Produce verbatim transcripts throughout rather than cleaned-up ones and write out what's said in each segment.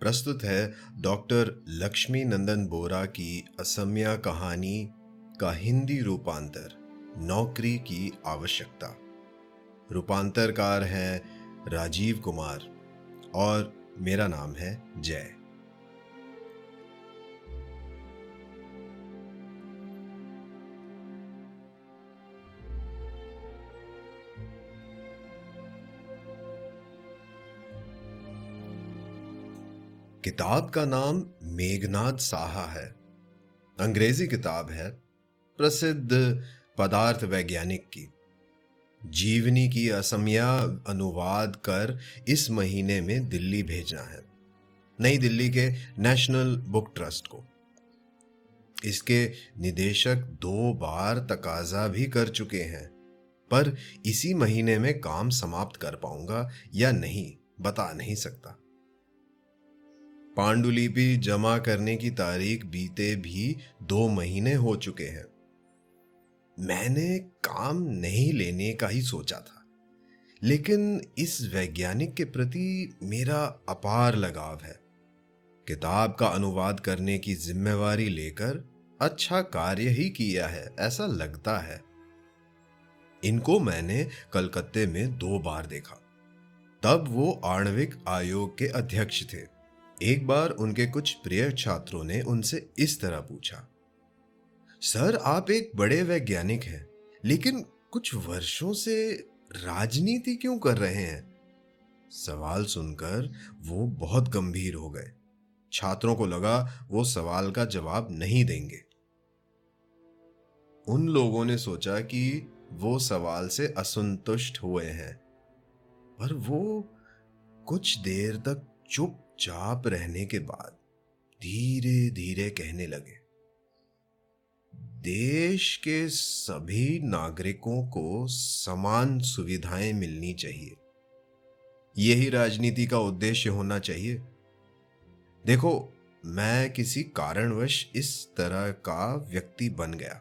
प्रस्तुत है डॉक्टर लक्ष्मी नंदन बोरा की असमिया कहानी का हिंदी रूपांतर नौकरी की आवश्यकता। रूपांतरकार हैं राजीव कुमार और मेरा नाम है जय। किताब का नाम मेघनाद साहा है। अंग्रेजी किताब है, प्रसिद्ध पदार्थ वैज्ञानिक की। जीवनी की असमिया अनुवाद कर इस महीने में दिल्ली भेजना है, नई दिल्ली के नेशनल बुक ट्रस्ट को। इसके निदेशक दो बार तकाजा भी कर चुके हैं, पर इसी महीने में काम समाप्त कर पाऊंगा या नहीं बता नहीं सकता। पांडुलिपि जमा करने की तारीख बीते भी दो महीने हो चुके हैं। मैंने काम नहीं लेने का ही सोचा था, लेकिन इस वैज्ञानिक के प्रति मेरा अपार लगाव है। किताब का अनुवाद करने की जिम्मेवारी लेकर अच्छा कार्य ही किया है, ऐसा लगता है। इनको मैंने कलकत्ते में दो बार देखा। तब वो आणविक आयोग के अध्यक्ष थे। एक बार उनके कुछ प्रिय छात्रों ने उनसे इस तरह पूछा, सर आप एक बड़े वैज्ञानिक हैं, लेकिन कुछ वर्षों से राजनीति क्यों कर रहे हैं? सवाल सुनकर वो बहुत गंभीर हो गए। छात्रों को लगा वो सवाल का जवाब नहीं देंगे। उन लोगों ने सोचा कि वो सवाल से असंतुष्ट हुए हैं, पर वो कुछ देर तक चुप चाप रहने के बाद धीरे धीरे कहने लगे, देश के सभी नागरिकों को समान सुविधाएं मिलनी चाहिए। यही राजनीति का उद्देश्य होना चाहिए। देखो, मैं किसी कारणवश इस तरह का व्यक्ति बन गया।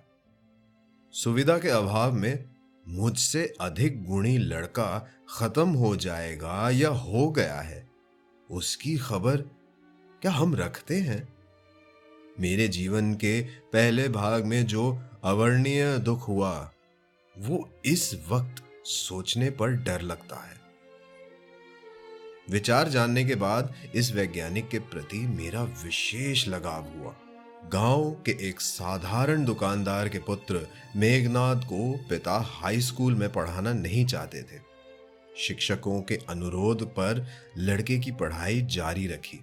सुविधा के अभाव में मुझसे अधिक गुणी लड़का खत्म हो जाएगा या हो गया है, उसकी खबर क्या हम रखते हैं? मेरे जीवन के पहले भाग में जो अवर्णनीय दुख हुआ, वो इस वक्त सोचने पर डर लगता है। विचार जानने के बाद इस वैज्ञानिक के प्रति मेरा विशेष लगाव हुआ। गांव के एक साधारण दुकानदार के पुत्र मेघनाद को पिता हाई स्कूल में पढ़ाना नहीं चाहते थे। शिक्षकों के अनुरोध पर लड़के की पढ़ाई जारी रखी।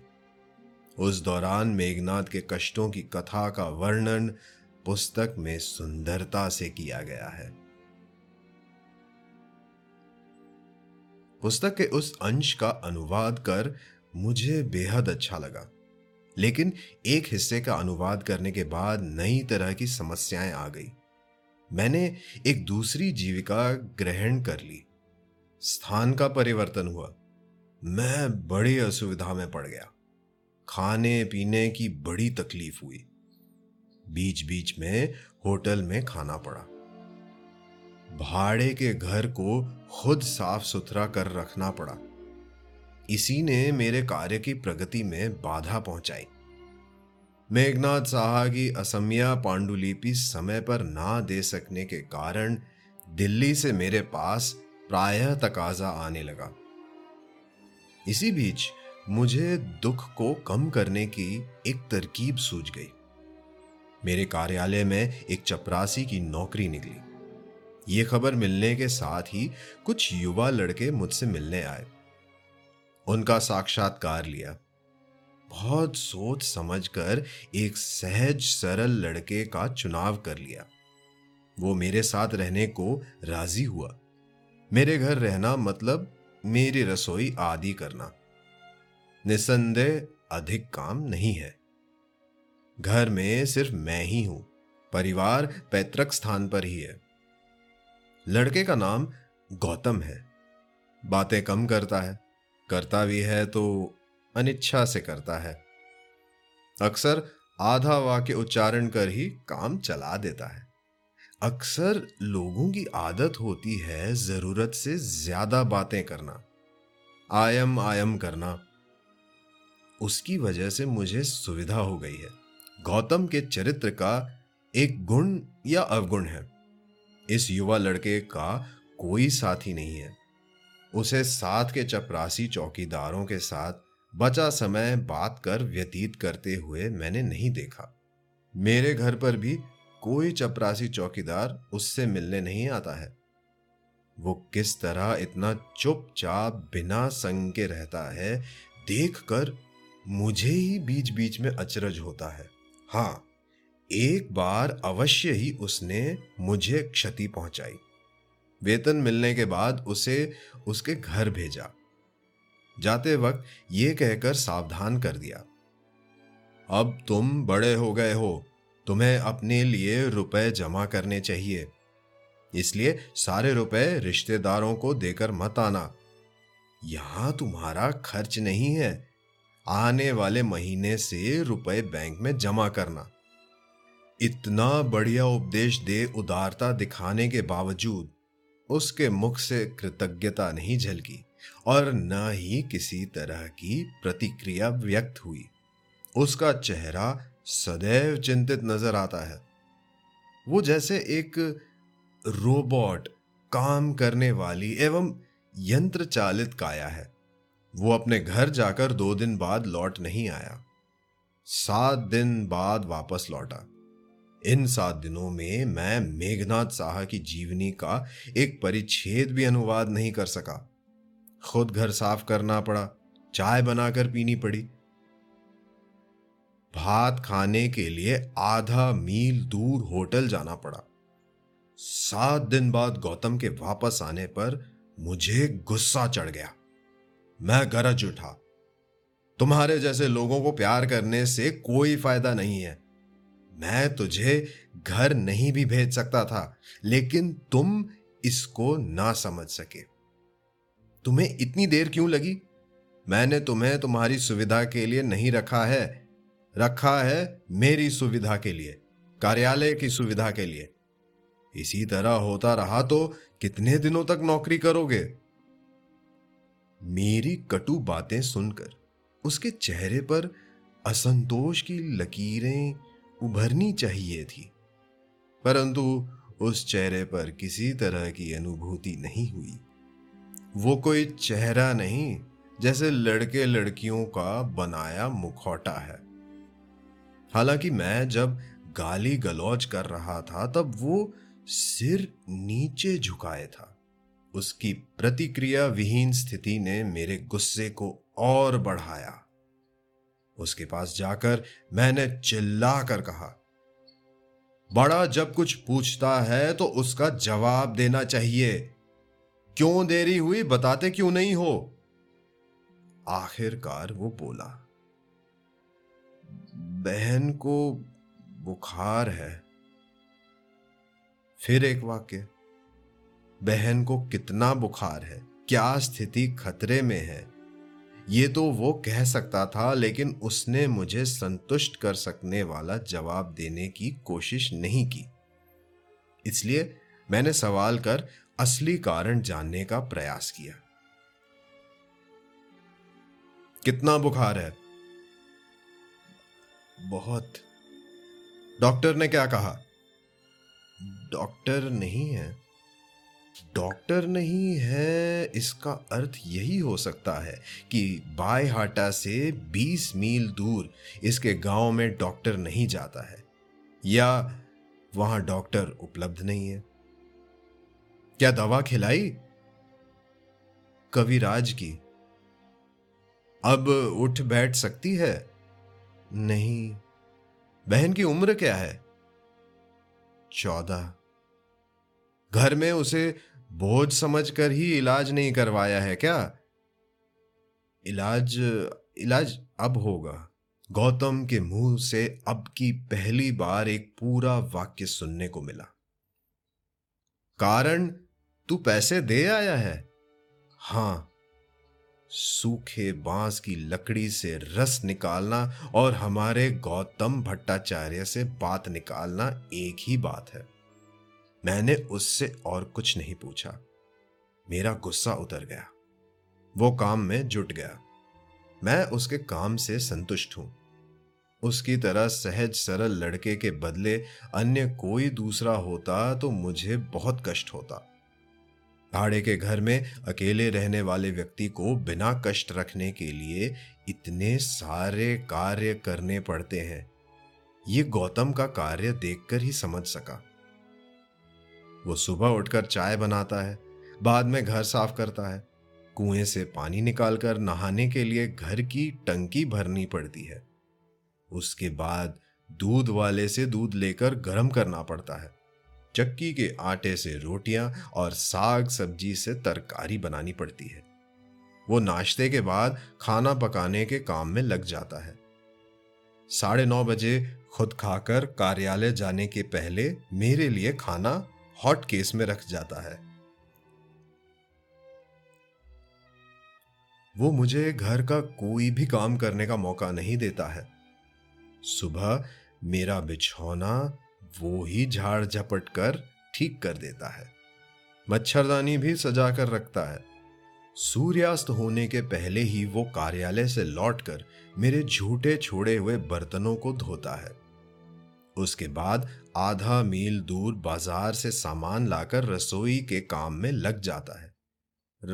उस दौरान मेघनाद के कष्टों की कथा का वर्णन पुस्तक में सुंदरता से किया गया है। पुस्तक के उस अंश का अनुवाद कर मुझे बेहद अच्छा लगा, लेकिन एक हिस्से का अनुवाद करने के बाद नई तरह की समस्याएं आ गई। मैंने एक दूसरी जीविका ग्रहण कर ली। स्थान का परिवर्तन हुआ। मैं बड़ी असुविधा में पड़ गया। खाने पीने की बड़ी तकलीफ हुई। बीच बीच में होटल में खाना पड़ा। भाड़े के घर को खुद साफ सुथरा कर रखना पड़ा। इसी ने मेरे कार्य की प्रगति में बाधा पहुंचाई। मेघनाद साहा की असमिया पांडुलिपि समय पर ना दे सकने के कारण दिल्ली से मेरे पास प्रायः तकाजा आने लगा। इसी बीच मुझे दुख को कम करने की एक तरकीब सूझ गई। मेरे कार्यालय में एक चपरासी की नौकरी निकली। ये खबर मिलने के साथ ही कुछ युवा लड़के मुझसे मिलने आए। उनका साक्षात्कार लिया। बहुत सोच समझकर एक सहज सरल लड़के का चुनाव कर लिया। वो मेरे साथ रहने को राजी हुआ। मेरे घर रहना मतलब मेरी रसोई आदि करना। निस्संदेह अधिक काम नहीं है, घर में सिर्फ मैं ही हूं, परिवार पैतृक स्थान पर ही है। लड़के का नाम गौतम है। बातें कम करता है, करता भी है तो अनिच्छा से करता है। अक्सर आधा वाक्य उच्चारण कर ही काम चला देता है। अक्सर लोगों की आदत होती है जरूरत से ज्यादा बातें करना, आयम आयम करना। उसकी वजह से मुझे सुविधा हो गई है। गौतम के चरित्र का एक गुण या अवगुण है, इस युवा लड़के का कोई साथी नहीं है। उसे साथ के चपरासी चौकीदारों के साथ बचा समय बात कर व्यतीत करते हुए मैंने नहीं देखा। मेरे घर पर भी कोई चपरासी चौकीदार उससे मिलने नहीं आता है। वो किस तरह इतना चुपचाप बिना संग के रहता है, देखकर मुझे ही बीच बीच में अचरज होता है। हाँ, एक बार अवश्य ही उसने मुझे क्षति पहुंचाई। वेतन मिलने के बाद उसे उसके घर भेजा, जाते वक्त ये कहकर सावधान कर दिया, अब तुम बड़े हो गए हो, तुम्हें अपने लिए रुपए जमा करने चाहिए, इसलिए सारे रुपए रिश्तेदारों को देकर मत आना। यहां तुम्हारा खर्च नहीं है, आने वाले महीने से रुपए बैंक में जमा करना। इतना बढ़िया उपदेश दे उदारता दिखाने के बावजूद उसके मुख से कृतज्ञता नहीं झलकी और न ही किसी तरह की प्रतिक्रिया व्यक्त हुई। उसका चेहरा सदैव चिंतित नजर आता है। वो जैसे एक रोबोट काम करने वाली एवं यंत्र चालित काया है। वो अपने घर जाकर दो दिन बाद लौट नहीं आया, सात दिन बाद वापस लौटा। इन सात दिनों में मैं मेघनाद साहा की जीवनी का एक परिच्छेद भी अनुवाद नहीं कर सका। खुद घर साफ करना पड़ा, चाय बनाकर पीनी पड़ी। भात खाने के लिए आधा मील दूर होटल जाना पड़ा। सात दिन बाद गौतम के वापस आने पर मुझे गुस्सा चढ़ गया। मैं गरज उठा, तुम्हारे जैसे लोगों को प्यार करने से कोई फायदा नहीं है। मैं तुझे घर नहीं भी भेज सकता था, लेकिन तुम इसको ना समझ सके। तुम्हें इतनी देर क्यों लगी? मैंने तुम्हें तुम्हारी सुविधा के लिए नहीं रखा है, रखा है मेरी सुविधा के लिए, कार्यालय की सुविधा के लिए। इसी तरह होता रहा तो कितने दिनों तक नौकरी करोगे? मेरी कटु बातें सुनकर उसके चेहरे पर असंतोष की लकीरें उभरनी चाहिए थी, परंतु उस चेहरे पर किसी तरह की अनुभूति नहीं हुई। वो कोई चेहरा नहीं, जैसे लड़के लड़कियों का बनाया मुखौटा है। हालांकि मैं जब गाली गलौज कर रहा था तब वो सिर नीचे झुकाए था। उसकी प्रतिक्रिया विहीन स्थिति ने मेरे गुस्से को और बढ़ाया। उसके पास जाकर मैंने चिल्ला कर कहा, बड़ा जब कुछ पूछता है तो उसका जवाब देना चाहिए, क्यों देरी हुई बताते क्यों नहीं हो? आखिरकार वो बोला, बहन को बुखार है। फिर एक वाक्य, बहन को कितना बुखार है, क्या स्थिति खतरे में है, ये तो वो कह सकता था, लेकिन उसने मुझे संतुष्ट कर सकने वाला जवाब देने की कोशिश नहीं की। इसलिए मैंने सवाल कर असली कारण जानने का प्रयास किया। कितना बुखार है? बहुत। डॉक्टर ने क्या कहा? डॉक्टर नहीं है। डॉक्टर नहीं है इसका अर्थ यही हो सकता है कि बायहाटा से बीस मील दूर इसके गांव में डॉक्टर नहीं जाता है, या वहां डॉक्टर उपलब्ध नहीं है। क्या दवा खिलाई? कविराज की। अब उठ बैठ सकती है? नहीं। बहन की उम्र क्या है? चौदह। घर में उसे बोझ समझकर ही इलाज नहीं करवाया है क्या? इलाज इलाज अब होगा, गौतम के मुंह से अब की पहली बार एक पूरा वाक्य सुनने को मिला। कारण तू पैसे दे आया है? हां। सूखे बांस की लकड़ी से रस निकालना और हमारे गौतम भट्टाचार्य से बात निकालना एक ही बात है। मैंने उससे और कुछ नहीं पूछा। मेरा गुस्सा उतर गया। वो काम में जुट गया। मैं उसके काम से संतुष्ट हूं। उसकी तरह सहज सरल लड़के के बदले अन्य कोई दूसरा होता तो मुझे बहुत कष्ट होता। भाड़े के घर में अकेले रहने वाले व्यक्ति को बिना कष्ट रखने के लिए इतने सारे कार्य करने पड़ते हैं। ये गौतम का कार्य देखकर ही समझ सका। वो सुबह उठकर चाय बनाता है, बाद में घर साफ करता है, कुएं से पानी निकालकर नहाने के लिए घर की टंकी भरनी पड़ती है, उसके बाद दूध वाले से दूध लेकर गर्म करना पड़ता है, चक्की के आटे से रोटियां और साग सब्जी से तरकारी बनानी पड़ती है। वो नाश्ते के बाद खाना पकाने के काम में लग जाता है। साढ़े नौ बजे खुद खाकर कार्यालय जाने के पहले मेरे लिए खाना हॉट केस में रख जाता है। वो मुझे घर का कोई भी काम करने का मौका नहीं देता है। सुबह मेरा बिछौना वो ही झाड़ झपट कर ठीक कर देता है। मच्छरदानी भी सजा कर रखता है। सूर्यास्त होने के पहले ही वो कार्यालय से लौटकर मेरे झूठे छोड़े हुए बर्तनों को धोता है। उसके बाद आधा मील दूर बाजार से सामान लाकर रसोई के काम में लग जाता है।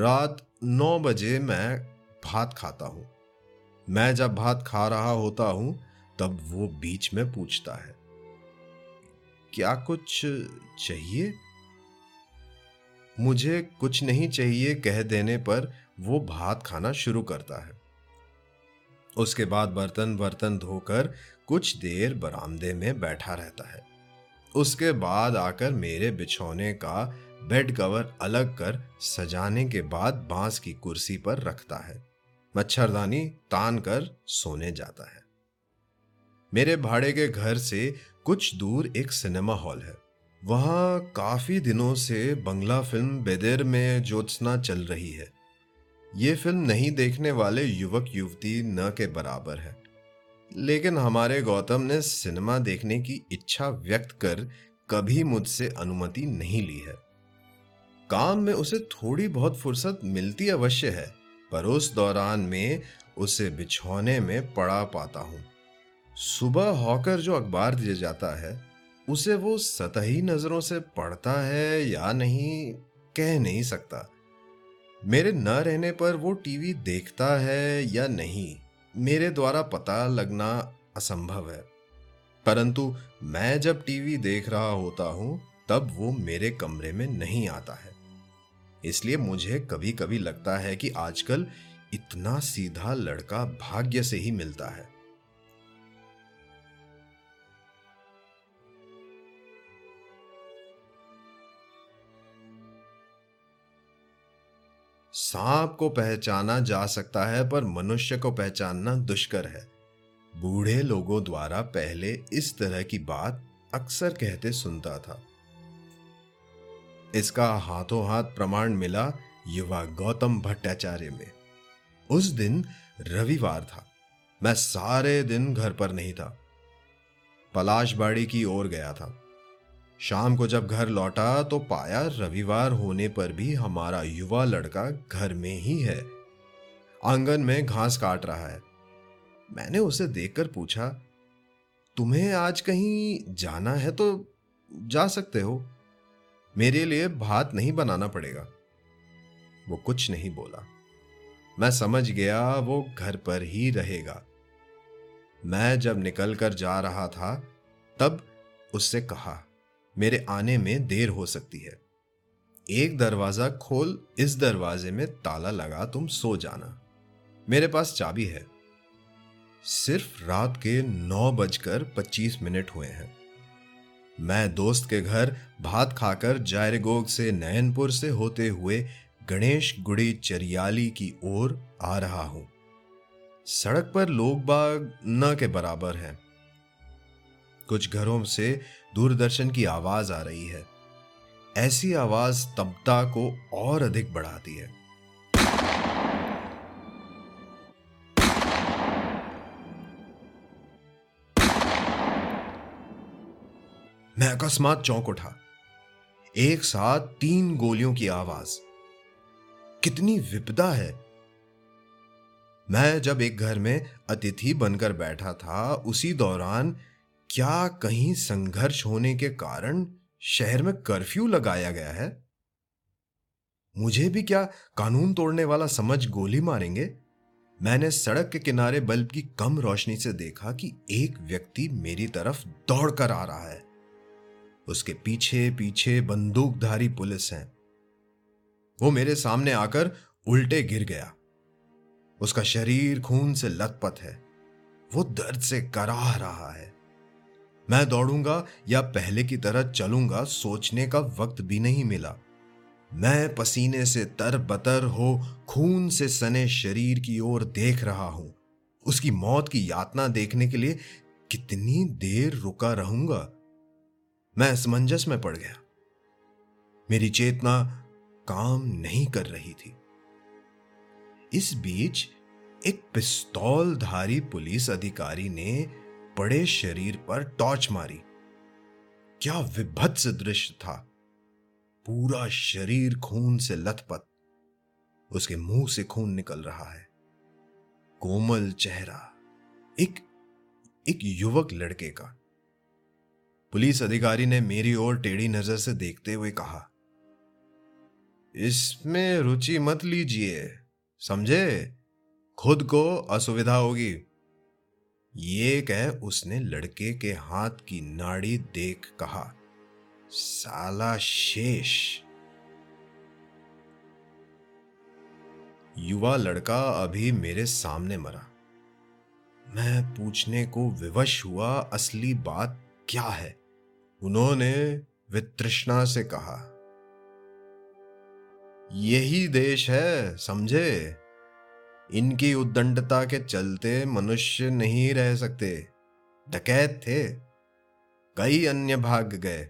रात नौ बजे मैं भात खाता हूं। मैं जब भात खा रहा होता हूं तब वो बीच में पूछता है, क्या कुछ चाहिए? मुझे कुछ नहीं चाहिए कह देने पर वो भात खाना शुरू करता है। उसके बाद बर्तन बर्तन धोकर कुछ देर बरामदे में बैठा रहता है। उसके बाद आकर मेरे बिछौने का बेड कवर अलग कर सजाने के बाद बांस की कुर्सी पर रखता है। मच्छरदानी तान कर सोने जाता है। मेरे भाड़े के घर से कुछ दूर एक सिनेमा हॉल है। वहां काफी दिनों से बंगला फिल्म बेदेर में ज्योत्सना चल रही है। ये फिल्म नहीं देखने वाले युवक युवती न के बराबर है, लेकिन हमारे गौतम ने सिनेमा देखने की इच्छा व्यक्त कर कभी मुझसे अनुमति नहीं ली है। काम में उसे थोड़ी बहुत फुर्सत मिलती अवश्य है, पर उस दौरान में उसे बिछौने में पड़ा पाता हूं। सुबह होकर जो अखबार दिया जाता है उसे वो सतही नजरों से पढ़ता है या नहीं कह नहीं सकता। मेरे न रहने पर वो टीवी देखता है या नहीं मेरे द्वारा पता लगना असंभव है, परंतु मैं जब टीवी देख रहा होता हूं तब वो मेरे कमरे में नहीं आता है। इसलिए मुझे कभी कभी लगता है कि आजकल इतना सीधा लड़का भाग्य से ही मिलता है। सांप को पहचाना जा सकता है पर मनुष्य को पहचानना दुष्कर है। बूढ़े लोगों द्वारा पहले इस तरह की बात अक्सर कहते सुनता था। इसका हाथों हाथ प्रमाण मिला युवा गौतम भट्टाचार्य में। उस दिन रविवार था। मैं सारे दिन घर पर नहीं था, पलाशबाड़ी की ओर गया था। शाम को जब घर लौटा तो पाया रविवार होने पर भी हमारा युवा लड़का घर में ही है, आंगन में घास काट रहा है। मैंने उसे देखकर पूछा, तुम्हें आज कहीं जाना है तो जा सकते हो, मेरे लिए भात नहीं बनाना पड़ेगा। वो कुछ नहीं बोला। मैं समझ गया वो घर पर ही रहेगा। मैं जब निकल कर जा रहा था तब उससे कहा, मेरे आने में देर हो सकती है, एक दरवाजा खोल, इस दरवाजे में ताला लगा, तुम सो जाना, मेरे पास चाबी है। सिर्फ रात के नौ बजकर पच्चीस मिनट हुए हैं। मैं दोस्त के घर भात खाकर जायरेगोग से नैनपुर से होते हुए गणेश गुड़ी चरियाली की ओर आ रहा हूं। सड़क पर लोग बाग न के बराबर हैं। कुछ घरों से दूरदर्शन की आवाज आ रही है। ऐसी आवाज तपता को और अधिक बढ़ाती है। मैं अकस्मात चौंक उठा। एक साथ तीन गोलियों की आवाज। कितनी विपदा है। मैं जब एक घर में अतिथि बनकर बैठा था, उसी दौरान क्या कहीं संघर्ष होने के कारण शहर में कर्फ्यू लगाया गया है? मुझे भी क्या कानून तोड़ने वाला समझ गोली मारेंगे? मैंने सड़क के किनारे बल्ब की कम रोशनी से देखा कि एक व्यक्ति मेरी तरफ दौड़कर आ रहा है। उसके पीछे पीछे बंदूकधारी पुलिस हैं। वो मेरे सामने आकर उल्टे गिर गया। उसका शरीर खून से लथपथ है। वो दर्द से कराह रहा है। मैं दौड़ूंगा या पहले की तरह चलूंगा, सोचने का वक्त भी नहीं मिला। मैं पसीने से तरबतर हो खून से सने शरीर की ओर देख रहा हूं। उसकी मौत की यातना देखने के लिए कितनी देर रुका रहूंगा? मैं असमंजस में पड़ गया। मेरी चेतना काम नहीं कर रही थी। इस बीच एक पिस्तौलधारी पुलिस अधिकारी ने बड़े शरीर पर टॉर्च मारी। क्या विभत्स दृश्य था। पूरा शरीर खून से लथपथ। उसके मुंह से खून निकल रहा है। कोमल चेहरा एक एक युवक लड़के का। पुलिस अधिकारी ने मेरी ओर टेढ़ी नजर से देखते हुए कहा, इसमें रुचि मत लीजिए, समझे? खुद को असुविधा होगी। ये कह उसने लड़के के हाथ की नाड़ी देख कहा, साला शेष। युवा लड़का अभी मेरे सामने मरा। मैं पूछने को विवश हुआ, असली बात क्या है? उन्होंने वितृष्णा से कहा, यही देश है, समझे? इनकी उद्दंडता के चलते मनुष्य नहीं रह सकते। डकैत थे, कई अन्य भाग गए।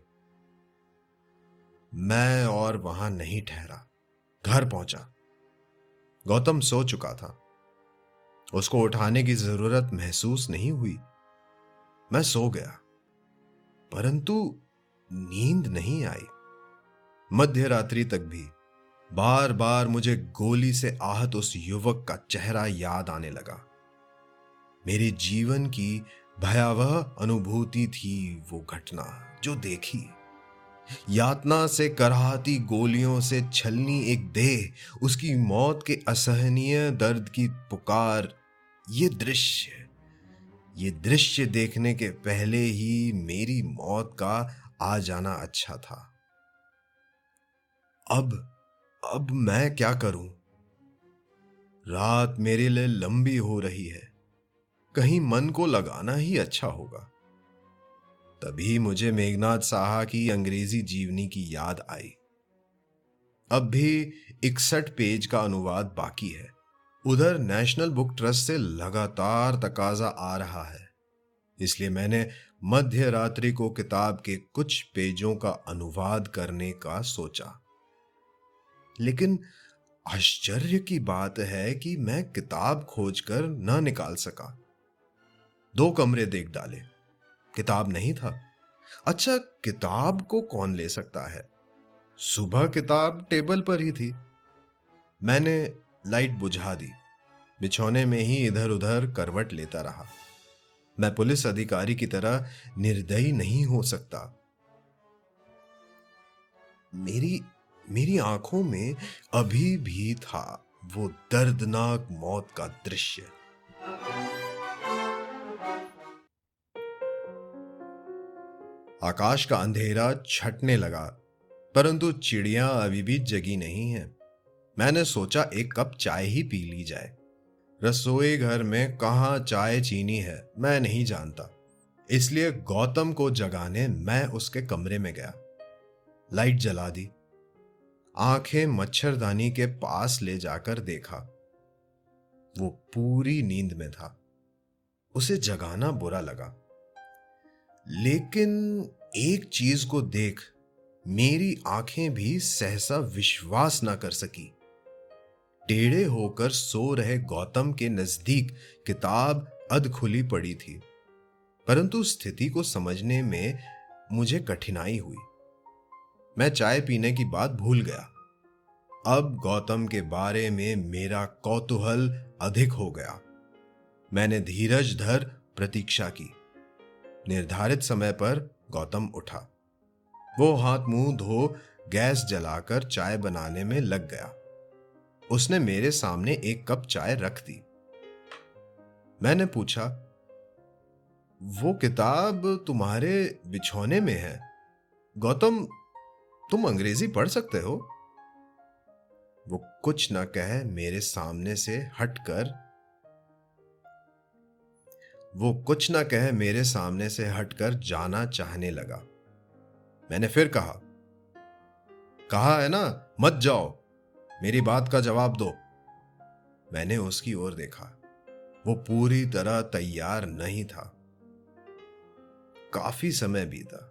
मैं और वहां नहीं ठहरा। घर पहुंचा। गौतम सो चुका था। उसको उठाने की जरूरत महसूस नहीं हुई। मैं सो गया, परंतु नींद नहीं आई। मध्य रात्रि तक भी बार बार मुझे गोली से आहत उस युवक का चेहरा याद आने लगा। मेरे जीवन की भयावह अनुभूति थी वो घटना जो देखी। यातना से कराहती गोलियों से छलनी एक देह, उसकी मौत के असहनीय दर्द की पुकार। ये दृश्य ये दृश्य देखने के पहले ही मेरी मौत का आ जाना अच्छा था। अब अब मैं क्या करूं? रात मेरे लिए लंबी हो रही है। कहीं मन को लगाना ही अच्छा होगा। तभी मुझे मेघनाद साहा की अंग्रेजी जीवनी की याद आई। अब भी इकसठ पेज का अनुवाद बाकी है। उधर नेशनल बुक ट्रस्ट से लगातार तकाजा आ रहा है, इसलिए मैंने मध्य रात्रि को किताब के कुछ पेजों का अनुवाद करने का सोचा। लेकिन आश्चर्य की बात है कि मैं किताब खोजकर न निकाल सका। दो कमरे देख डाले, किताब नहीं था। अच्छा, किताब को कौन ले सकता है? सुबह किताब टेबल पर ही थी। मैंने लाइट बुझा दी। बिछौने में ही इधर उधर करवट लेता रहा। मैं पुलिस अधिकारी की तरह निर्दयी नहीं हो सकता। मेरी मेरी आंखों में अभी भी था वो दर्दनाक मौत का दृश्य। आकाश का अंधेरा छटने लगा, परंतु चिड़िया अभी भी जगी नहीं है। मैंने सोचा एक कप चाय ही पी ली जाए। रसोई घर में कहाँ चाय चीनी है, मैं नहीं जानता। इसलिए गौतम को जगाने मैं उसके कमरे में गया। लाइट जला दी। आंखें मच्छरदानी के पास ले जाकर देखा। वो पूरी नींद में था। उसे जगाना बुरा लगा, लेकिन एक चीज को देख मेरी आंखें भी सहसा विश्वास ना कर सकी। टेढ़े होकर सो रहे गौतम के नजदीक किताब अध खुली पड़ी थी, परंतु स्थिति को समझने में मुझे कठिनाई हुई। मैं चाय पीने की बात भूल गया। अब गौतम के बारे में मेरा कौतूहल अधिक हो गया। मैंने धीरज धर प्रतीक्षा की। निर्धारित समय पर गौतम उठा। वो हाथ मुंह धो गैस जलाकर चाय बनाने में लग गया। उसने मेरे सामने एक कप चाय रख दी। मैंने पूछा, वो किताब तुम्हारे बिछौने में है गौतम, तुम अंग्रेजी पढ़ सकते हो? वो कुछ ना कहे मेरे सामने से हटकर वो कुछ ना कहे मेरे सामने से हटकर जाना चाहने लगा। मैंने फिर कहा, कहा है ना मत जाओ, मेरी बात का जवाब दो। मैंने उसकी ओर देखा। वो पूरी तरह तैयार नहीं था। काफी समय बीता।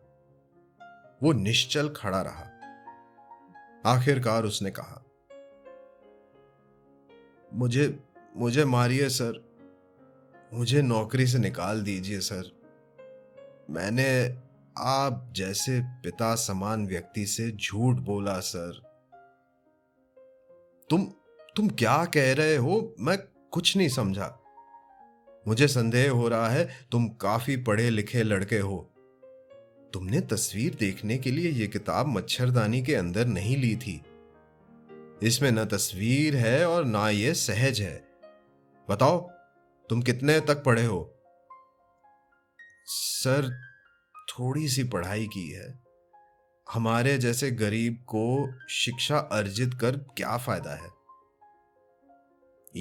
वो निश्चल खड़ा रहा। आखिरकार उसने कहा, मुझे मुझे मारिए सर, मुझे नौकरी से निकाल दीजिए सर। मैंने आप जैसे पिता समान व्यक्ति से झूठ बोला सर। तुम तुम क्या कह रहे हो, मैं कुछ नहीं समझा। मुझे संदेह हो रहा है तुम काफी पढ़े लिखे लड़के हो। तुमने तस्वीर देखने के लिए यह किताब मच्छरदानी के अंदर नहीं ली थी। इसमें न तस्वीर है और ना यह सहज है। बताओ तुम कितने तक पढ़े हो? सर, थोड़ी सी पढ़ाई की है। हमारे जैसे गरीब को शिक्षा अर्जित कर क्या फायदा है।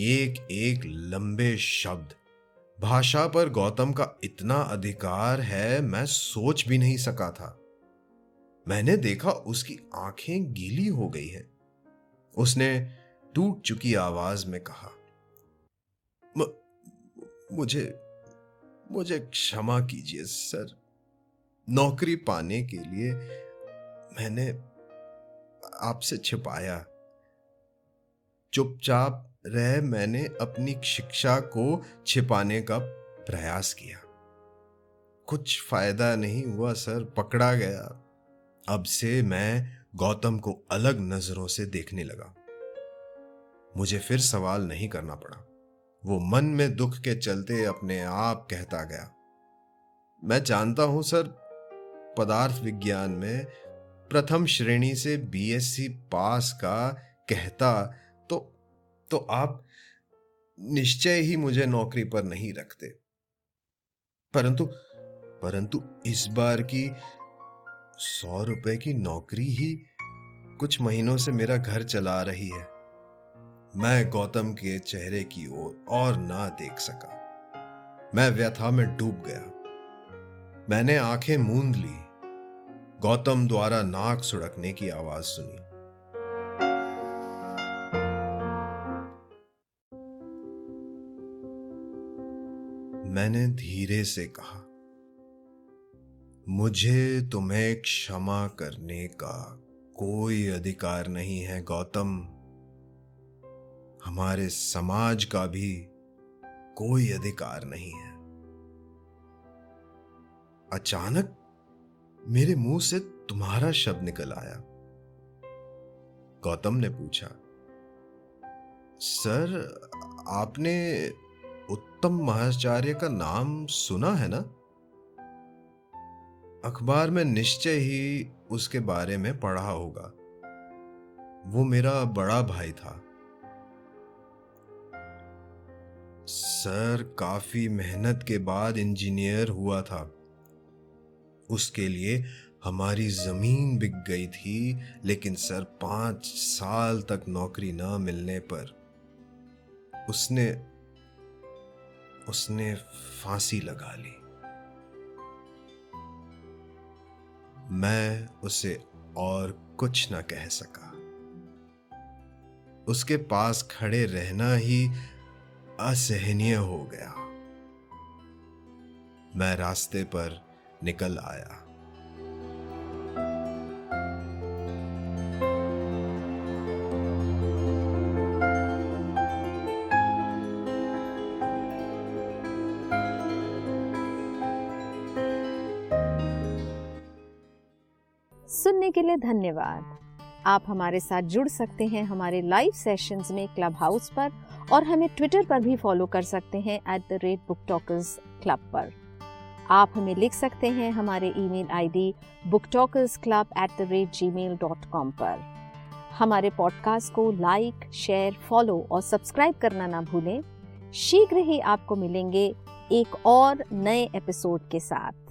एक एक लंबे शब्द, भाषा पर गौतम का इतना अधिकार है, मैं सोच भी नहीं सका था। मैंने देखा उसकी आंखें गीली हो गई हैं। उसने टूट चुकी आवाज में कहा, म, मुझे मुझे क्षमा कीजिए सर। नौकरी पाने के लिए मैंने आपसे छिपाया। चुपचाप रह मैंने अपनी शिक्षा को छिपाने का प्रयास किया। कुछ फायदा नहीं हुआ सर, पकड़ा गया। अब से मैं गौतम को अलग नजरों से देखने लगा। मुझे फिर सवाल नहीं करना पड़ा। वो मन में दुख के चलते अपने आप कहता गया, मैं जानता हूं सर, पदार्थ विज्ञान में प्रथम श्रेणी से बीएससी पास का कहता तो आप निश्चय ही मुझे नौकरी पर नहीं रखते, परंतु परंतु इस बार की सौ रुपए की नौकरी ही कुछ महीनों से मेरा घर चला रही है। मैं गौतम के चेहरे की ओर और ना देख सका। मैं व्यथा में डूब गया। मैंने आंखें मूंद ली। गौतम द्वारा नाक सुड़कने की आवाज सुनी। मैंने धीरे से कहा, मुझे तुम्हें क्षमा करने का कोई अधिकार नहीं है गौतम। हमारे समाज का भी कोई अधिकार नहीं है। अचानक मेरे मुंह से तुम्हारा शब्द निकल आया। गौतम ने पूछा, सर आपने उत्तम महाचार्य का नाम सुना है ना? अखबार में निश्चय ही उसके बारे में पढ़ा होगा। वो मेरा बड़ा भाई था सर। काफी मेहनत के बाद इंजीनियर हुआ था। उसके लिए हमारी जमीन बिक गई थी, लेकिन सर पांच साल तक नौकरी ना मिलने पर उसने उसने फांसी लगा ली। मैं उसे और कुछ ना कह सका। उसके पास खड़े रहना ही असहनीय हो गया। मैं रास्ते पर निकल आया। सुनने के लिए धन्यवाद। आप हमारे साथ जुड़ सकते हैं हमारे लाइव सेशंस में क्लब हाउस पर, और हमें ट्विटर पर भी फॉलो कर सकते हैं at the rate book talkers club पर। आप हमें लिख सकते हैं हमारे email ID book talkers club at the rate ji mail dot com पर। हमारे पॉडकास्ट को लाइक, शेयर, फॉलो और सब्सक्राइब करना ना भूलें। शीघ्र ही आपको मिलेंगे एक और नए एपिसोड के साथ।